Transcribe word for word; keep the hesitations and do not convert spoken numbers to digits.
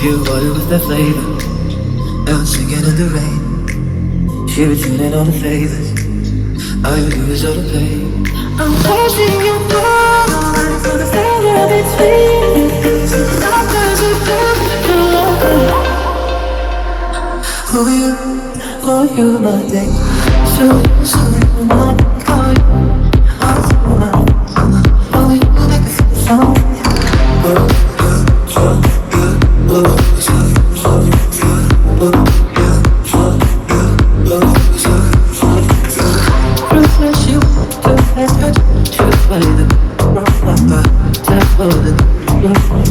Pure water with that flavor, dancing in the rain. She returning all the favors, all you do is all the pain. I'm watching you burn for the fire between us. Love doesn't come alone. Oh you, oh you, my thing. So, so you my boy, oh you, make me feel so. Thank you.